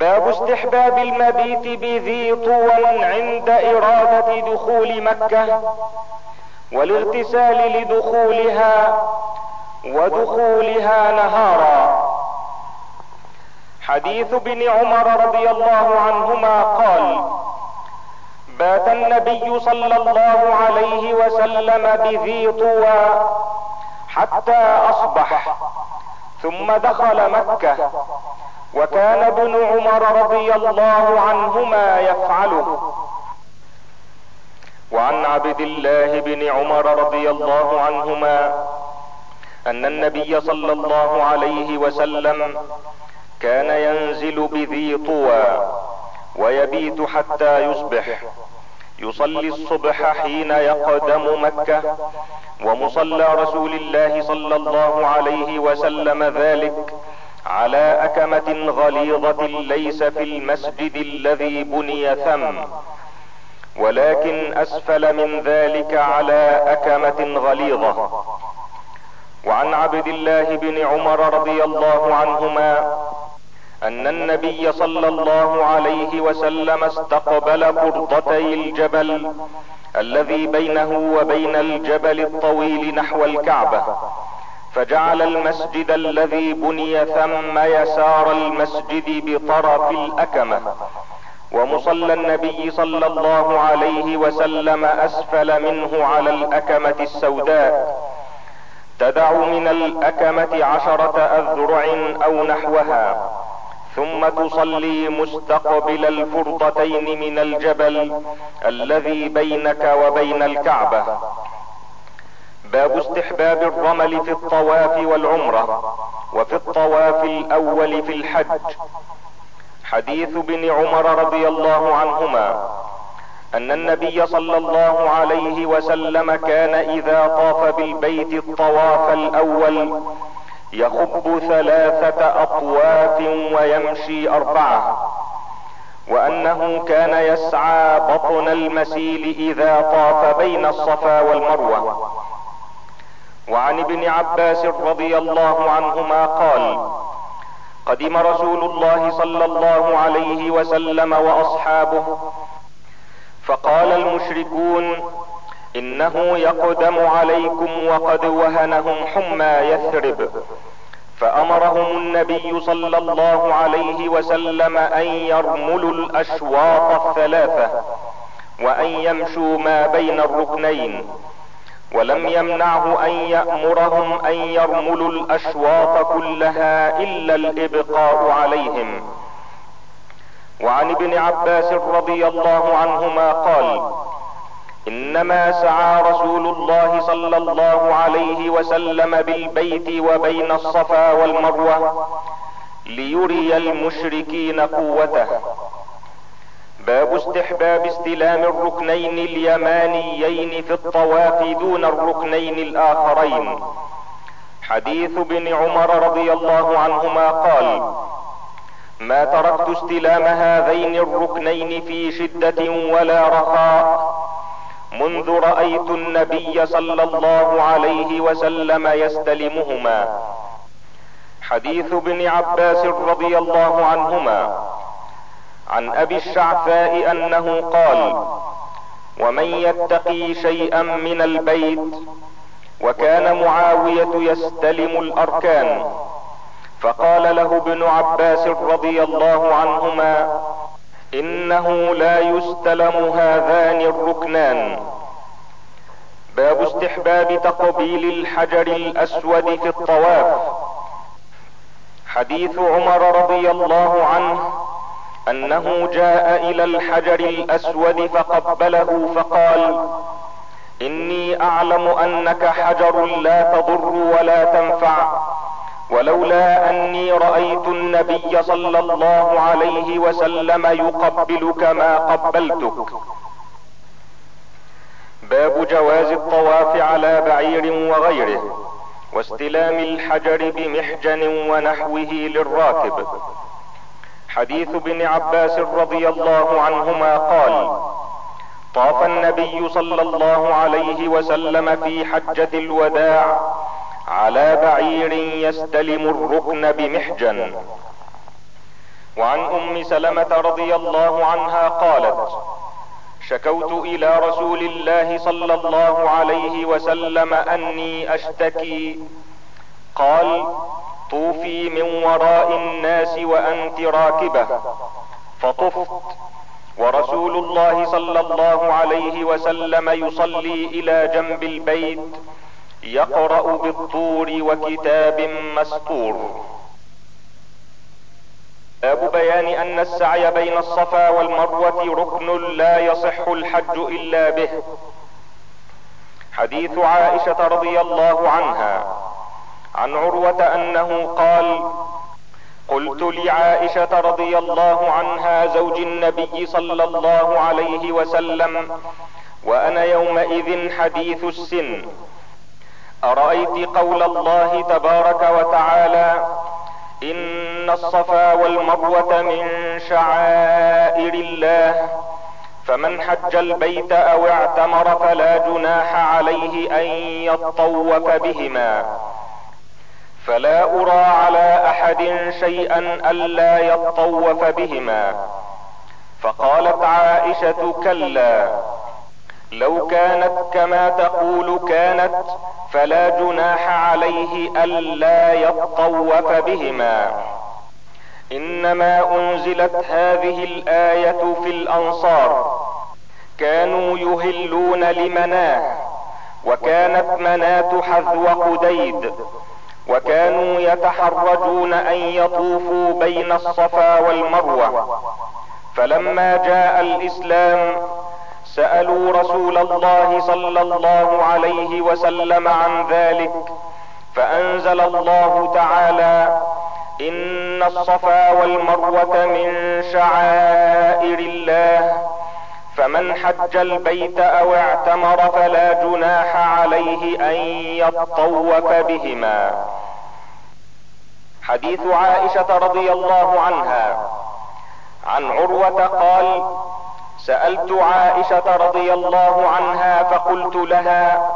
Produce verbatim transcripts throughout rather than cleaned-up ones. باب استحباب المبيت بذي طوى عند إرادة دخول مكة والاغتسال لدخولها ودخولها نهارا. حديث ابن عمر رضي الله عنهما قال: بات النبي صلى الله عليه وسلم بذي طوى حتى أصبح ثم دخل مكة، وكان ابن عمر رضي الله عنهما يفعله. وعن عبد الله بن عمر رضي الله عنهما أن النبي صلى الله عليه وسلم كان ينزل بذي طوى ويبيت حتى يصبح، يصلي الصبح حين يقدم مكة، ومصلى رسول الله صلى الله عليه وسلم ذلك على أكمة غليظة ليس في المسجد الذي بني ثم، ولكن أسفل من ذلك على أكمة غليظة. وعن عبد الله بن عمر رضي الله عنهما أن النبي صلى الله عليه وسلم استقبل قرضتي الجبل الذي بينه وبين الجبل الطويل نحو الكعبة، فجعل المسجد الذي بني ثم يسار المسجد بطرف الأكمة، ومصلى النبي صلى الله عليه وسلم أسفل منه على الأكمة السوداء، تدع من الأكمة عشرة أذرع أو نحوها، ثم تصلي مستقبل الفرضتين من الجبل الذي بينك وبين الكعبة. باب استحباب الرمل في الطواف والعمرة، وفي الطواف الأول في الحج. حديث ابن عمر رضي الله عنهما أن النبي صلى الله عليه وسلم كان إذا طاف بالبيت الطواف الأول يخب ثلاثة أطواف ويمشي أربعة، وأنه كان يسعى بطن المسيل إذا طاف بين الصفا والمروة. وعن ابن عباس رضي الله عنهما قال: قدم رسول الله صلى الله عليه وسلم وأصحابه، فقال المشركون: إنه يقدم عليكم وقد وهنهم حمى يثرب، فأمرهم النبي صلى الله عليه وسلم أن يرملوا الأشواط الثلاثة وأن يمشوا ما بين الركنين، ولم يمنعه أن يأمرهم أن يرملوا الأشواط كلها إلا الإبقاء عليهم. وعن ابن عباس رضي الله عنهما قال: إنما سعى رسول الله صلى الله عليه وسلم بالبيت وبين الصفا والمروة ليري المشركين قوته. باب استحباب استلام الركنين اليمانيين في الطواف دون الركنين الآخرين. حديث ابن عمر رضي الله عنهما قال: ما تركت استلام هذين الركنين في شدة ولا رخاء منذ رأيت النبي صلى الله عليه وسلم يستلمهما. حديث ابن عباس رضي الله عنهما. عن أبي الشعثاء أنه قال: ومن يتقي شيئا من البيت، وكان معاوية يستلم الأركان، فقال له ابن عباس رضي الله عنهما: إنه لا يستلم هذان الركنان. باب استحباب تقبيل الحجر الأسود في الطواف. حديث عمر رضي الله عنه أنه جاء إلى الحجر الأسود فقبله فقال: إني أعلم أنك حجر لا تضر ولا تنفع، ولولا أني رأيت النبي صلى الله عليه وسلم يقبلك ما قبلتك. باب جواز الطواف على بعير وغيره، واستلام الحجر بمحجن ونحوه للراكب. حديث ابن عباس رضي الله عنهما قال: طاف النبي صلى الله عليه وسلم في حجة الوداع على بعير يستلم الركن بمحجن. وعن ام سلمة رضي الله عنها قالت: شكوت الى رسول الله صلى الله عليه وسلم اني اشتكي، قال: طوفي من وراء الناس وانت راكبة. فطفت ورسول الله صلى الله عليه وسلم يصلي الى جنب البيت يقرأ بالطور وكتاب مسطور. باب بيان ان السعي بين الصفا والمروة ركن لا يصح الحج الا به. حديث عائشة رضي الله عنها عن عروة انه قال: قلت لعائشة رضي الله عنها زوج النبي صلى الله عليه وسلم وانا يومئذ حديث السن: أرأيت قول الله تبارك وتعالى: إن الصفا والمروة من شعائر الله، فمن حج البيت أو اعتمر فلا جناح عليه أن يطوف بهما، فلا أرى على أحد شيئا ألا يطوف بهما. فقالت عائشة: كلا، لو كانت كما تقول كانت فلا جناح عليه ألا يطوف بهما، إنما أنزلت هذه الآية في الأنصار، كانوا يهلون لمناه، وكانت مناة حذو قديد، وكانوا يتحرجون أن يطوفوا بين الصفا والمروة. فلما جاء الإسلام سألوا رسول الله صلى الله عليه وسلم عن ذلك، فأنزل الله تعالى: إن الصفا والمروة من شعائر الله، فمن حج البيت أو اعتمر فلا جناح عليه أن يطوف بهما. حديث عائشة رضي الله عنها عن عروة قال: سألت عائشة رضي الله عنها فقلت لها: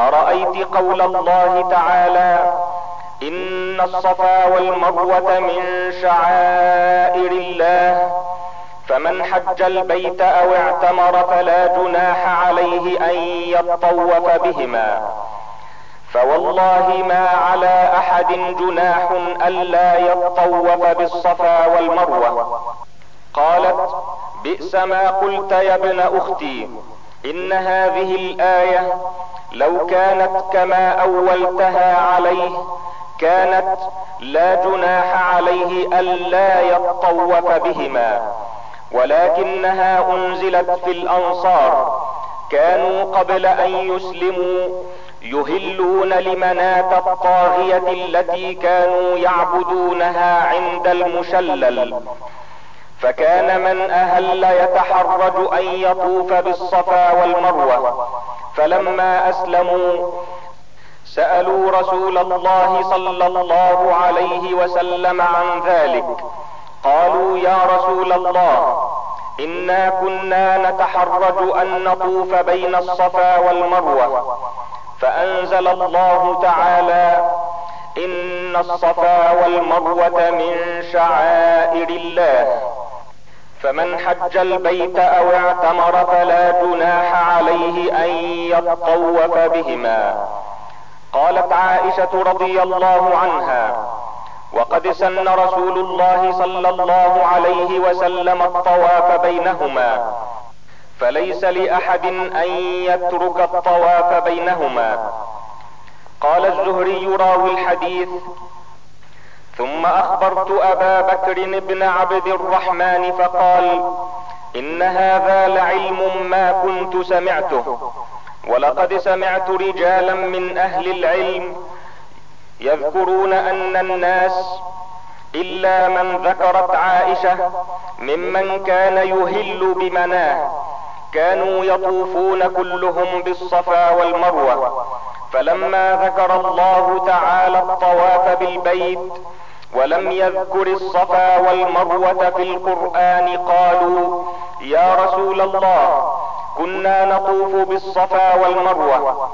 أرأيت قول الله تعالى: إن الصفا والمروة من شعائر الله، فمن حج البيت أو اعتمر فلا جناح عليه أن يطوف بهما، فوالله ما على أحد جناح ألا يطوف بالصفا والمروة. قالت: بئس ما قلت يا ابن أختي، إن هذه الآية لو كانت كما أولتها عليه كانت لا جناح عليه ألا يطوف بهما، ولكنها أنزلت في الأنصار، كانوا قبل أن يسلموا يهلون لمناة الطاغية التي كانوا يعبدونها عند المشلل، فكان من أهل يتحرج أن يطوف بالصفا والمروة. فلما أسلموا سألوا رسول الله صلى الله عليه وسلم عن ذلك، قالوا: يا رسول الله، إنا كنا نتحرج أن نطوف بين الصفا والمروة، فأنزل الله تعالى: إن الصفا والمروة من شعائر الله، فمن حج البيت أو اعتمر فلا جناح عليه أن يطوف بهما. قالت عائشة رضي الله عنها: وقد سن رسول الله صلى الله عليه وسلم الطواف بينهما، فليس لأحد أن يترك الطواف بينهما. قال الزهري راوي الحديث: ثم أخبرت أبا بكر بن عبد الرحمن فقال: إن هذا لعلم ما كنت سمعته، ولقد سمعت رجالا من أهل العلم يذكرون أن الناس إلا من ذكرت عائشة ممن كان يهل بمناه كانوا يطوفون كلهم بالصفا والمروة، فلما ذكر الله تعالى الطواف بالبيت ولم يذكر الصفا والمروة في القرآن قالوا: يا رسول الله، كنا نطوف بالصفا والمروة،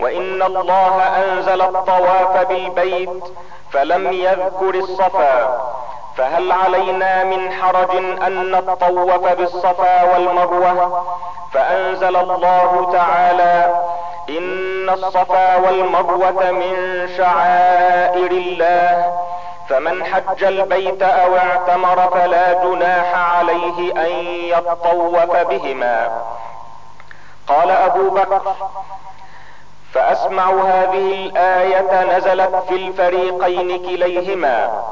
وإن الله أنزل الطواف بالبيت فلم يذكر الصفا، فهل علينا من حرج أن نطوف بالصفا والمروة؟ فأنزل الله تعالى: إن الصفا والمروة من شعائر الله، فمن حج البيت أو اعتمر فلا جناح عليه أن يطوف بهما. قال أبو بكر: فأسمع هذه الآية نزلت في الفريقين كليهما،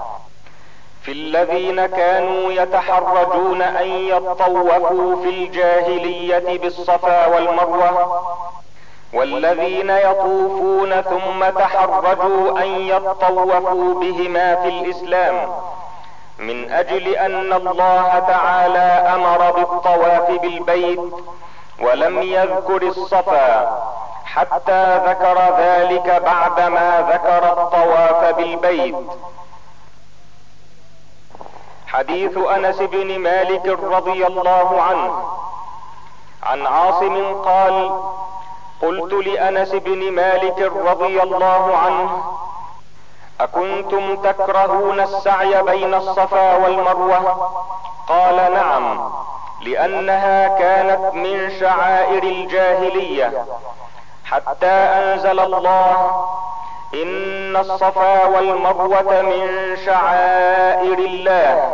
في الذين كانوا يتحرجون أن يطوفوا في الجاهلية بالصفا والمروة، والذين يطوفون ثم تحرجوا أن يطوفوا بهما في الإسلام، من أجل أن الله تعالى أمر بالطواف بالبيت ولم يذكر الصفا، حتى ذكر ذلك بعدما ذكر الطواف بالبيت. حديث أنس بن مالك رضي الله عنه عن عاصم قال: قلت لأنس بن مالك رضي الله عنه: أكنتم تكرهون السعي بين الصفا والمروة؟ قال: نعم، لأنها كانت من شعائر الجاهلية، حتى أنزل الله: إن الصفا والمروة من شعائر الله،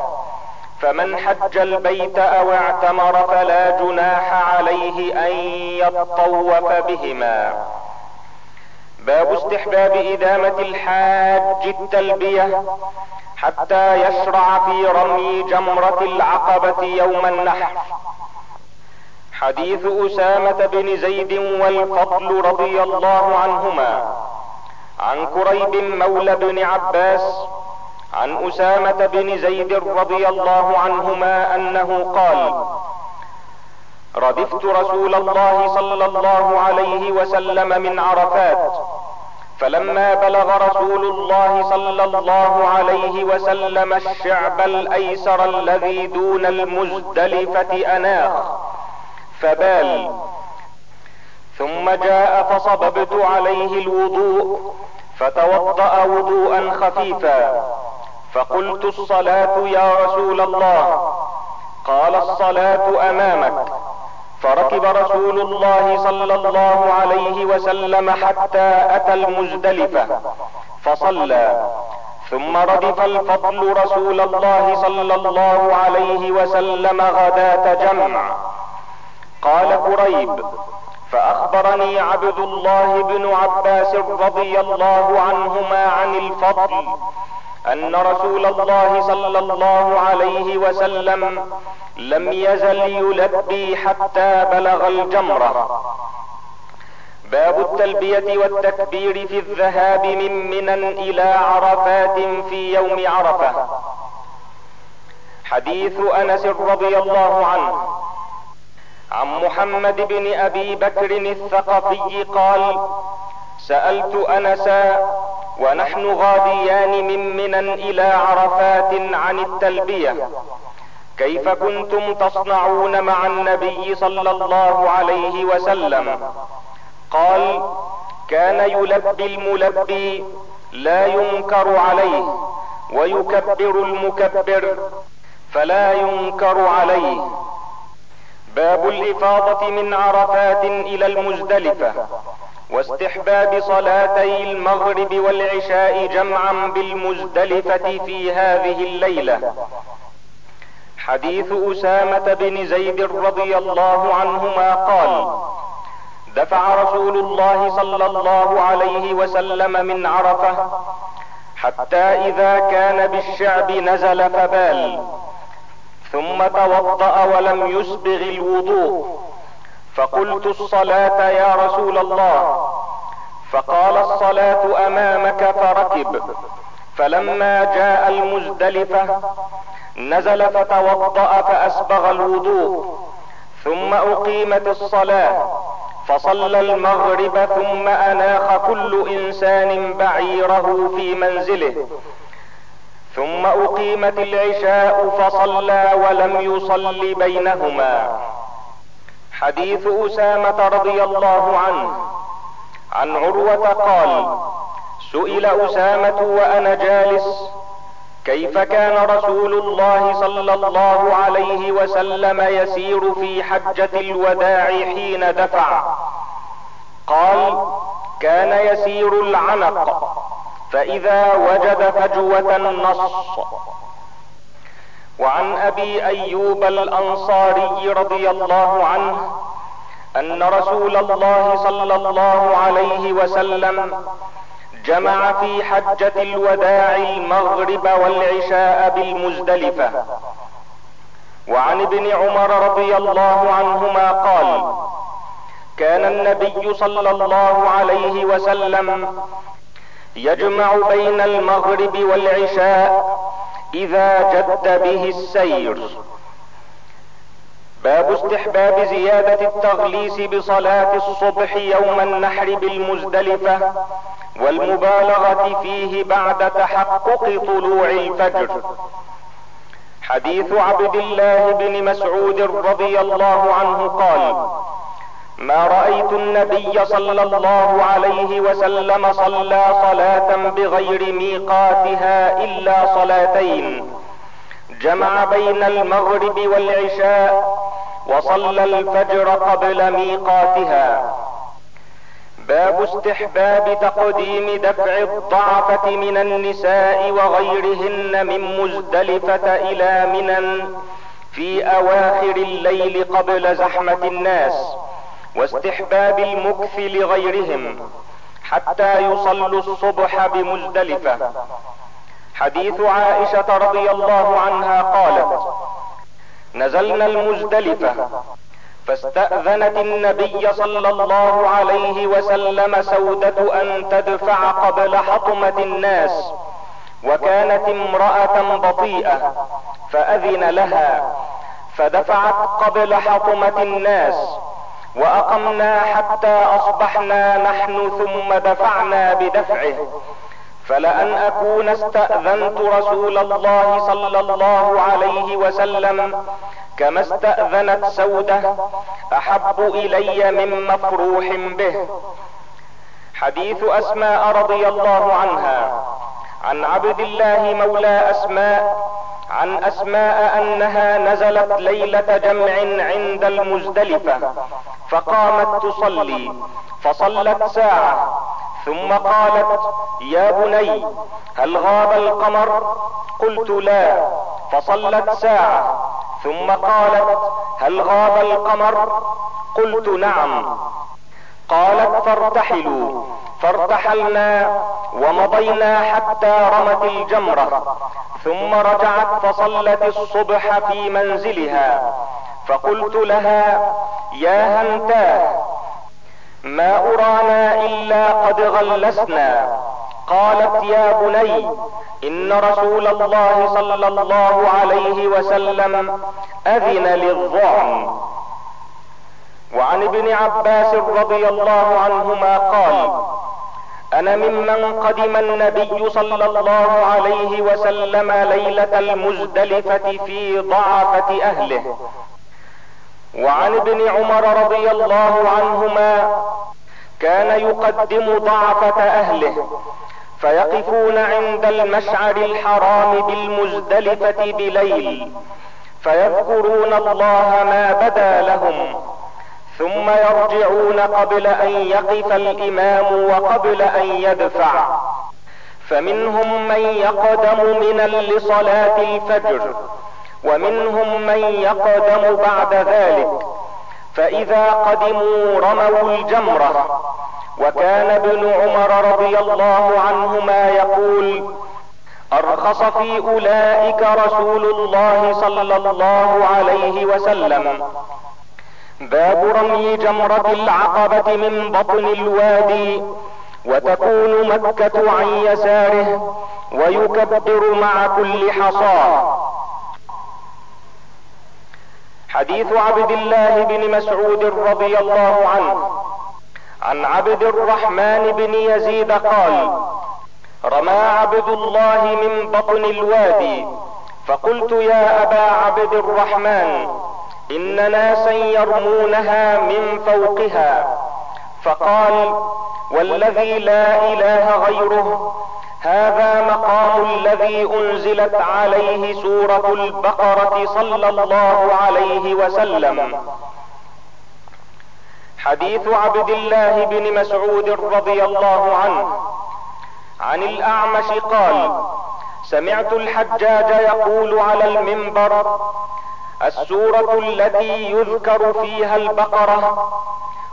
فمن حج البيت أو اعتمر فلا جناح عليه أن يطوف بهما. باب استحباب إدامة الحاج التلبية حتى يشرع في رمي جمرة العقبة يوم النحر. حديث أسامة بن زيد والفضل رضي الله عنهما عن كريب مولى بن عباس عن أسامة بن زيد رضي الله عنهما أنه قال: ردفت رسول الله صلى الله عليه وسلم من عرفات، فلما بلغ رسول الله صلى الله عليه وسلم الشعب الأيسر الذي دون المزدلفة أناخ فبال، ثم جاء فصببت عليه الوضوء فتوضأ وضوءا خفيفا، فقلت: الصلاة يا رسول الله؟ قال: الصلاة أمامك. فركب رسول الله صلى الله عليه وسلم حتى أتى المزدلفة فصلى، ثم ردف الفضل رسول الله صلى الله عليه وسلم غداة جمع. قال كريب: فأخبرني عبد الله بن عباس رضي الله عنهما عن الفضل أن رسول الله صلى الله عليه وسلم لم يزل يلبي حتى بلغ الجمرة. باب التلبية والتكبير في الذهاب من منى إلى عرفات في يوم عرفة. حديث أنس رضي الله عنه عن محمد بن أبي بكر الثقفي قال: سألت أنسا ونحن غاديان من منى إلى عرفات عن التلبية، كيف كنتم تصنعون مع النبي صلى الله عليه وسلم؟ قال: كان يلبي الملبي لا ينكر عليه، ويكبر المكبر فلا ينكر عليه. باب الإفاضة من عرفات إلى المزدلفة، واستحباب صلاتي المغرب والعشاء جمعا بالمزدلفة في هذه الليلة. حديث أسامة بن زيد رضي الله عنهما قال: دفع رسول الله صلى الله عليه وسلم من عرفة حتى إذا كان بالشعب نزل فبال، ثم توضأ ولم يسبغ الوضوء، فقلت: الصلاة يا رسول الله؟ فقال: الصلاة أمامك. فركب، فلما جاء المزدلفة نزل فتوضأ فأسبغ الوضوء، ثم أقيمت الصلاة فصلى المغرب، ثم أناخ كل إنسان بعيره في منزله، ثم أقيمت العشاء فصلى ولم يصل بينهما. حديث أسامة رضي الله عنه عن عروة قال: سئل أسامة وأنا جالس: كيف كان رسول الله صلى الله عليه وسلم يسير في حجة الوداع حين دفع؟ قال: كان يسير العنق، فإذا وجد فجوة نص. وعن أبي أيوب الأنصاري رضي الله عنه أن رسول الله صلى الله عليه وسلم جمع في حجة الوداع المغرب والعشاء بالمزدلفة. وعن ابن عمر رضي الله عنهما قال: كان النبي صلى الله عليه وسلم يجمع بين المغرب والعشاء إذا جد به السير. باب استحباب زيادة التغليس بصلاة الصبح يوم النحر بالمزدلفة والمبالغة فيه بعد تحقق طلوع الفجر. حديث عبد الله بن مسعود رضي الله عنه قال: ما رأيت النبي صلى الله عليه وسلم صلى صلاة بغير ميقاتها إلا صلاتين، جمع بين المغرب والعشاء وصلى الفجر قبل ميقاتها. باب استحباب تقديم دفع الضعفة من النساء وغيرهن من مزدلفة إلى منى في أواخر الليل قبل زحمة الناس، واستحباب المكث لغيرهم حتى يصلوا الصبح بمزدلفة. حديث عائشة رضي الله عنها قالت: نزلنا المزدلفة فاستأذنت النبي صلى الله عليه وسلم سودة أن تدفع قبل حطمة الناس، وكانت امرأة بطيئة فأذن لها فدفعت قبل حطمة الناس، وأقمنا حتى أصبحنا نحن ثم دفعنا بدفعه، فلأن أكون استأذنت رسول الله صلى الله عليه وسلم كما استأذنت سودة أحب إلي من مفروح به. حديث أسماء رضي الله عنها عن عبد الله مولى أسماء عن أسماء أنها نزلت ليلة جمع عند المزدلفة فقامت تصلي، فصلت ساعة ثم قالت: يا بني، هل غاب القمر؟ قلت: لا. فصلت ساعة ثم قالت: هل غاب القمر؟ قلت: نعم. قالت: فارتحلوا، فارتحلنا ومضينا حتى رمت الجمرة، ثم رجعت فصلت الصبح في منزلها، فقلت لها: يا هنتاه، ما أرانا إلا قد غلسنا. قالت: يا بني، إن رسول الله صلى الله عليه وسلم أذن للظعن. وعن ابن عباس رضي الله عنهما قال: أنا ممن قدم النبي صلى الله عليه وسلم ليلة المزدلفة في ضعفة أهله. وعن ابن عمر رضي الله عنهما كان يقدم ضعفة أهله فيقفون عند المشعر الحرام بالمزدلفة بليل فيذكرون الله ما بدا لهم، ثم يرجعون قبل أن يقف الإمام وقبل أن يدفع، فمنهم من يقدم منى لصلاة الفجر ومنهم من يقدم بعد ذلك، فإذا قدموا رموا الجمرة. وكان ابن عمر رضي الله عنهما يقول: أرخص في أولئك رسول الله صلى الله عليه وسلم. باب رمي جمرة العقبة من بطن الوادي، وتكون مكة عن يساره، ويكبر مع كل حصاة. حديث عبد الله بن مسعود رضي الله عنه عن عبد الرحمن بن يزيد قال: رمى عبد الله من بطن الوادي، فقلت: يا أبا عبد الرحمن، إن ناسا يرمونها من فوقها. فقال: والذي لا إله غيره، هذا مقام الذي أنزلت عليه سورة البقرة صلى الله عليه وسلم. حديث عبد الله بن مسعود رضي الله عنه عن الأعمش قال: سمعت الحجاج يقول على المنبر: السورة التي يذكر فيها البقرة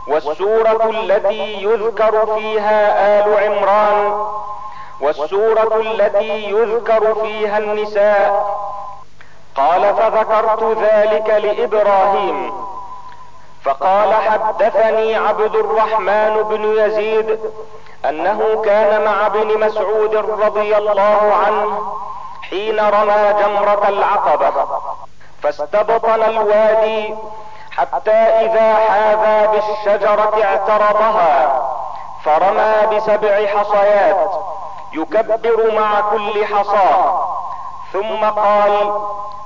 والسورة التي يذكر فيها آل عمران والسورة التي يذكر فيها النساء. قال: فذكرت ذلك لإبراهيم فقال: حدثني عبد الرحمن بن يزيد أنه كان مع ابن مسعود رضي الله عنه حين رمى جمرة العقبة فاستبطن الوادي حتى إذا حاذى بالشجرة اعترضها فرمى بسبع حصيات يكبر مع كل حصاة، ثم قال: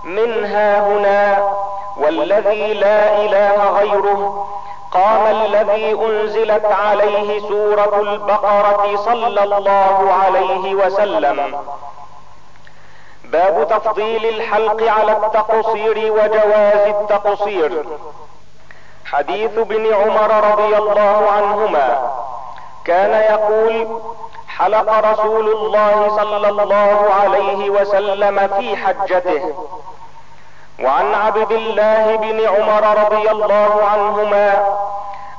منها هنا والذي لا إله غيره قام الذي أنزلت عليه سورة البقرة صلى الله عليه وسلم. باب تفضيل الحلق على التقصير وجواز التقصير. حديث ابن عمر رضي الله عنهما كان يقول: حلق رسول الله صلى الله عليه وسلم في حجته. وعن عبد الله بن عمر رضي الله عنهما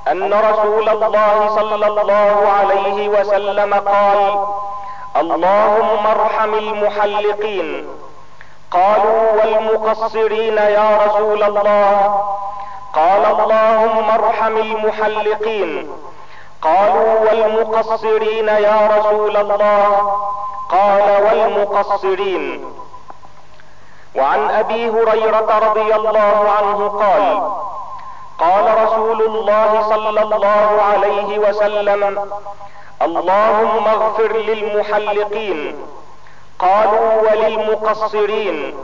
أن رسول الله صلى الله عليه وسلم قال: اللهم ارحم المحلقين. قالوا: والمقصرين يا رسول الله؟ قال: اللهم ارحم المحلقين. قالوا: والمقصرين يا رسول الله؟ قال: والمقصرين. وعن أبي هريرة رضي الله عنه قال: قال رسول الله صلى الله عليه وسلم: اللهم اغفر للمحلقين. قالوا: وللمقصرين؟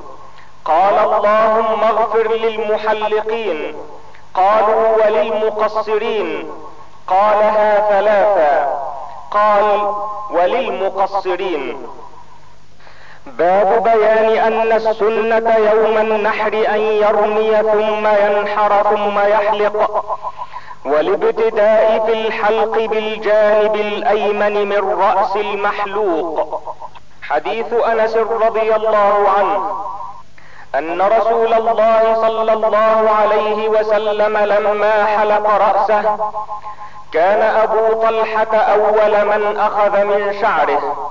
قال: اللهم اغفر للمحلقين. قالوا: وللمقصرين؟ قالها ثلاثا. قال: وللمقصرين. باب بيان أن السنة يوم النحر أن يرمي ثم ينحر ثم يحلق، والابتداء في الحلق بالجانب الأيمن من رأس المحلوق. حديث أنس رضي الله عنه أن رسول الله صلى الله عليه وسلم لما حلق رأسه كان أبو طلحة أول من أخذ من شعره.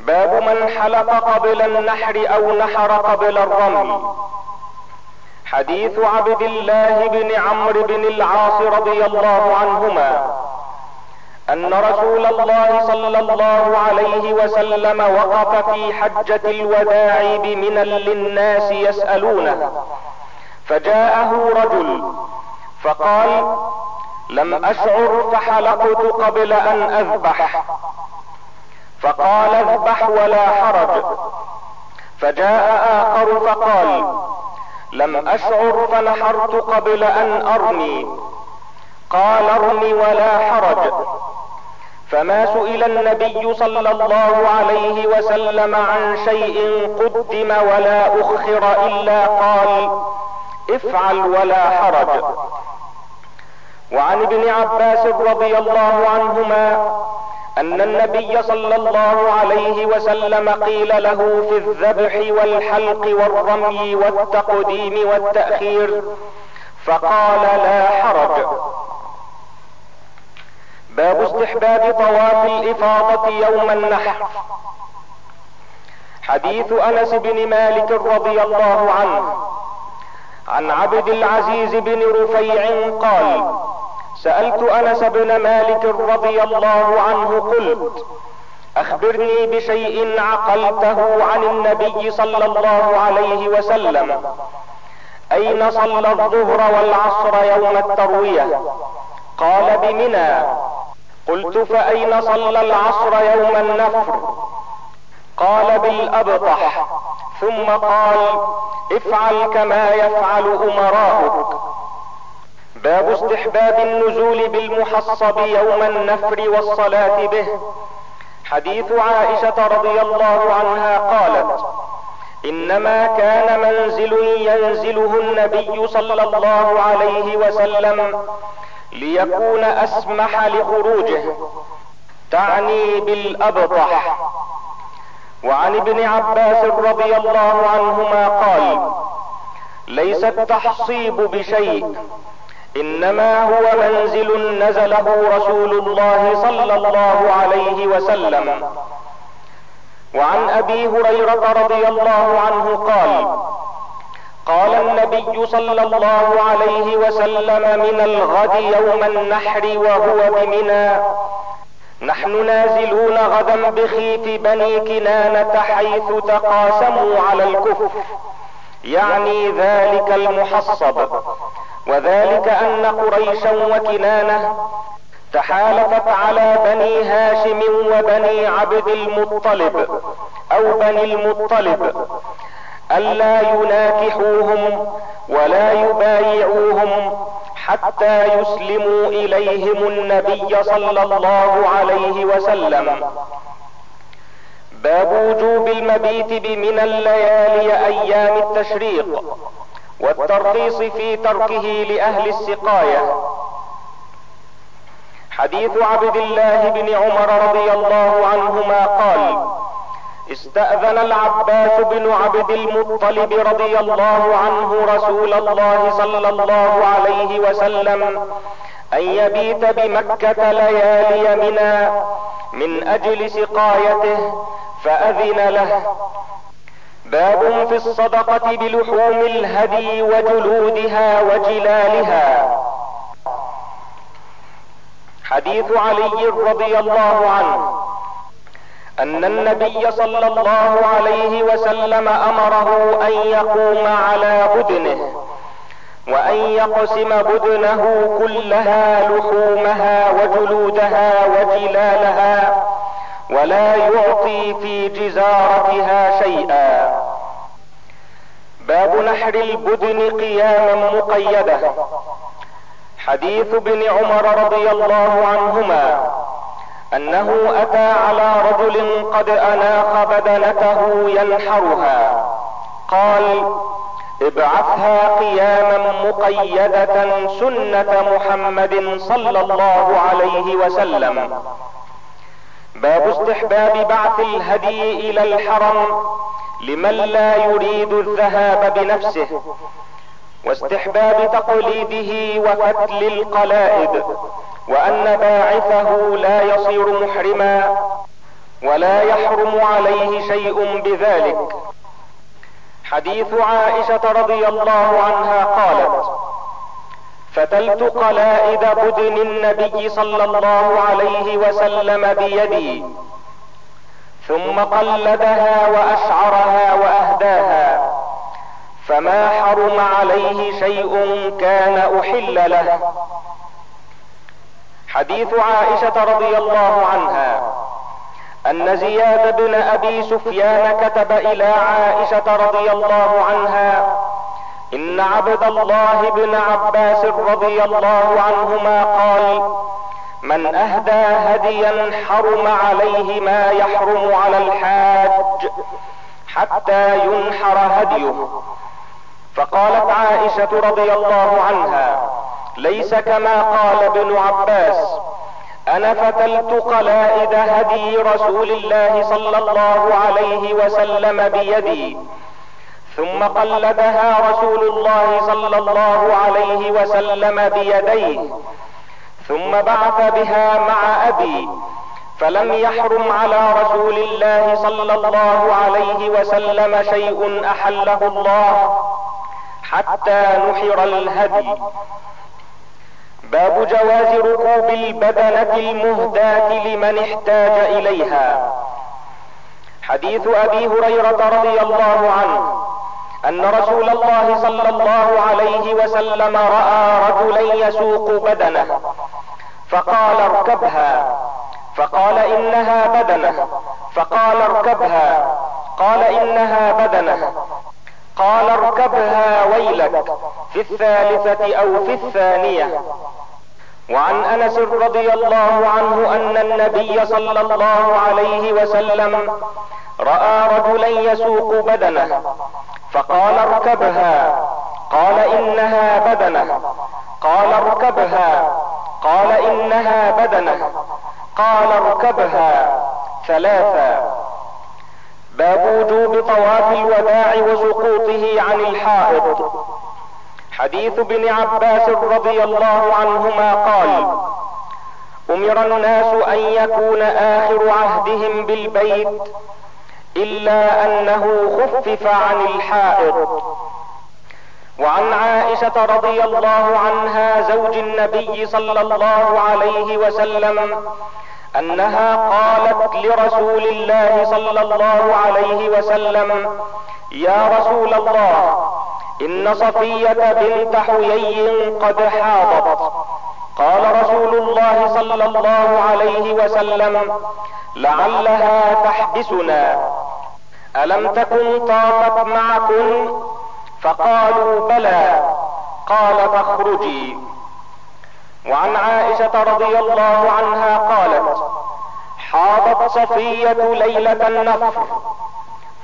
باب من حلق قبل النحر أو نحر قبل الرمي. حديث عبد الله بن عمرو بن العاص رضي الله عنهما أن رسول الله صلى الله عليه وسلم وقف في حجة الوداع بمنى للناس يسألونه، فجاءه رجل فقال: لم أشعر فحلقت قبل أن أذبح. فقال: اذبح ولا حرج. فجاء آخر فقال: لم أشعر فنحرت قبل أن أرمي. قال: ارم ولا حرج. فما سئل النبي صلى الله عليه وسلم عن شيء قدم ولا أخر إلا قال: افعل ولا حرج. وعن ابن عباس رضي الله عنهما أن النبي صلى الله عليه وسلم قيل له في الذبح والحلق والرمي والتقديم والتأخير فقال: لا حرج. باب استحباب طواف الإفاضة يوم النحر. حديث أنس بن مالك رضي الله عنه عن عبد العزيز بن رفيع قال: سألت أنس بن مالك رضي الله عنه قلت: أخبرني بشيء عقلته عن النبي صلى الله عليه وسلم، أين صلى الظهر والعصر يوم التروية؟ قال: بمنى. قلت: فأين صلى العصر يوم النفر؟ قال: بالأبطح. ثم قال: افعل كما يفعل أمراؤك. باب استحباب النزول بالمحصب يوم النفر والصلاة به. حديث عائشة رضي الله عنها قالت: إنما كان منزل ينزله النبي صلى الله عليه وسلم ليكون أسمح لخروجه، تعني بالأبطح. وعن ابن عباس رضي الله عنهما قال: ليس التحصيب بشيء، إنما هو منزل نزله رسول الله صلى الله عليه وسلم. وعن أبي هريرة رضي الله عنه قال: قال النبي صلى الله عليه وسلم: من الغد يوم النحر وهو بمنى نحن نازلون غدا بخيف بني كنانة حيث تقاسموا على الكفر، يعني ذلك المحصب. وذلك أن قريشا وكنانة تحالفت على بني هاشم وبني عبد المطلب أو بني المطلب ألا يناكحوهم ولا يبايعوهم حتى يسلموا إليهم النبي صلى الله عليه وسلم. باب وجوب المبيت بمنى الليالي أيام التشريق، والترخيص في تركه لأهل السقاية. حديث عبد الله بن عمر رضي الله عنهما قال: استأذن العباس بن عبد المطلب رضي الله عنه رسول الله صلى الله عليه وسلم أن يبيت بمكة ليالي منى من أجل سقايته فأذن له. باب في الصدقة بلحوم الهدي وجلودها وجلالها. حديث علي رضي الله عنه أن النبي صلى الله عليه وسلم أمره أن يقوم على بدنه وأن يقسم بدنه كلها لحومها وجلودها وجلالها، ولا يعطي في جزارتها شيئا. باب نحر البدن قياما مقيدة. حديث ابن عمر رضي الله عنهما أنه أتى على رجل قد أناخ بدنته ينحرها، قال: ابعثها قياما مقيدة سنة محمد صلى الله عليه وسلم. باب استحباب بعث الهدي إلى الحرم لمن لا يريد الذهاب بنفسه، واستحباب تقليده وفتل القلائد، وأن باعثه لا يصير محرما ولا يحرم عليه شيء بذلك. حديث عائشة رضي الله عنها قالت: فتلت قلائد بدن النبي صلى الله عليه وسلم بيدي، ثم قلدها وأشعرها وأهداها، فما حرم عليه شيء كان أحل له. حديث عائشة رضي الله عنها أن زياد بن أبي سفيان كتب إلى عائشة رضي الله عنها: إن عبد الله بن عباس رضي الله عنهما قال: من أهدى هديا حرم عليه ما يحرم على الحاج حتى ينحر هديه. فقالت عائشة رضي الله عنها: ليس كما قال ابن عباس، أنا فتلت قلائد هدي رسول الله صلى الله عليه وسلم بيدي، ثم قلدها رسول الله صلى الله عليه وسلم بيديه، ثم بعث بها مع أبي، فلم يحرم على رسول الله صلى الله عليه وسلم شيء أحله الله حتى نحر الهدي. باب جواز ركوب البدنة المهداة لمن احتاج إليها. حديث أبي هريرة رضي الله عنه أن رسول الله صلى الله عليه وسلم رأى رجلا يسوق بدنه فقال: اركبها. فقال: إنها بدنة. فقال: اركبها. قال: إنها بدنة. قال: اركبها ويلك، في الثالثة أو في الثانية. وعن انس رضي الله عنه ان النبي صلى الله عليه وسلم رأى رجلا يسوق بدنه فقال اركبها، قال انها بدنه، قال اركبها، قال انها بدنه، قال اركبها ثلاثا. باب وجوب طواف الوداع وسقوطه عن الحائط. حديث ابن عباس رضي الله عنهما قال: أمر الناس أن يكون آخر عهدهم بالبيت إلا أنه خفف عن الحائط. وعن عائشة رضي الله عنها زوج النبي صلى الله عليه وسلم أنها قالت لرسول الله صلى الله عليه وسلم: يا رسول الله، إن صفية بنت حيي قد حاضت. قال رسول الله صلى الله عليه وسلم: لعلها تحبسنا، ألم تكن طافت معكن؟ فقالوا بلى. قال فاخرجي. وعن عائشة رضي الله عنها قالت: حاضت صفية ليلة النفر،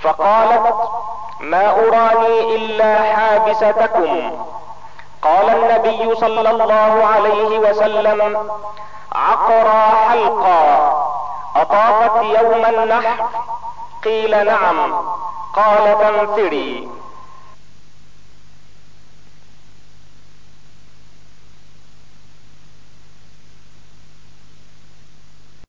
فقالت: ما أراني إلا حابستكم. قال النبي صلى الله عليه وسلم: عقرا حلقا، أطافت يوم النحر؟ قيل نعم. قال فانفري.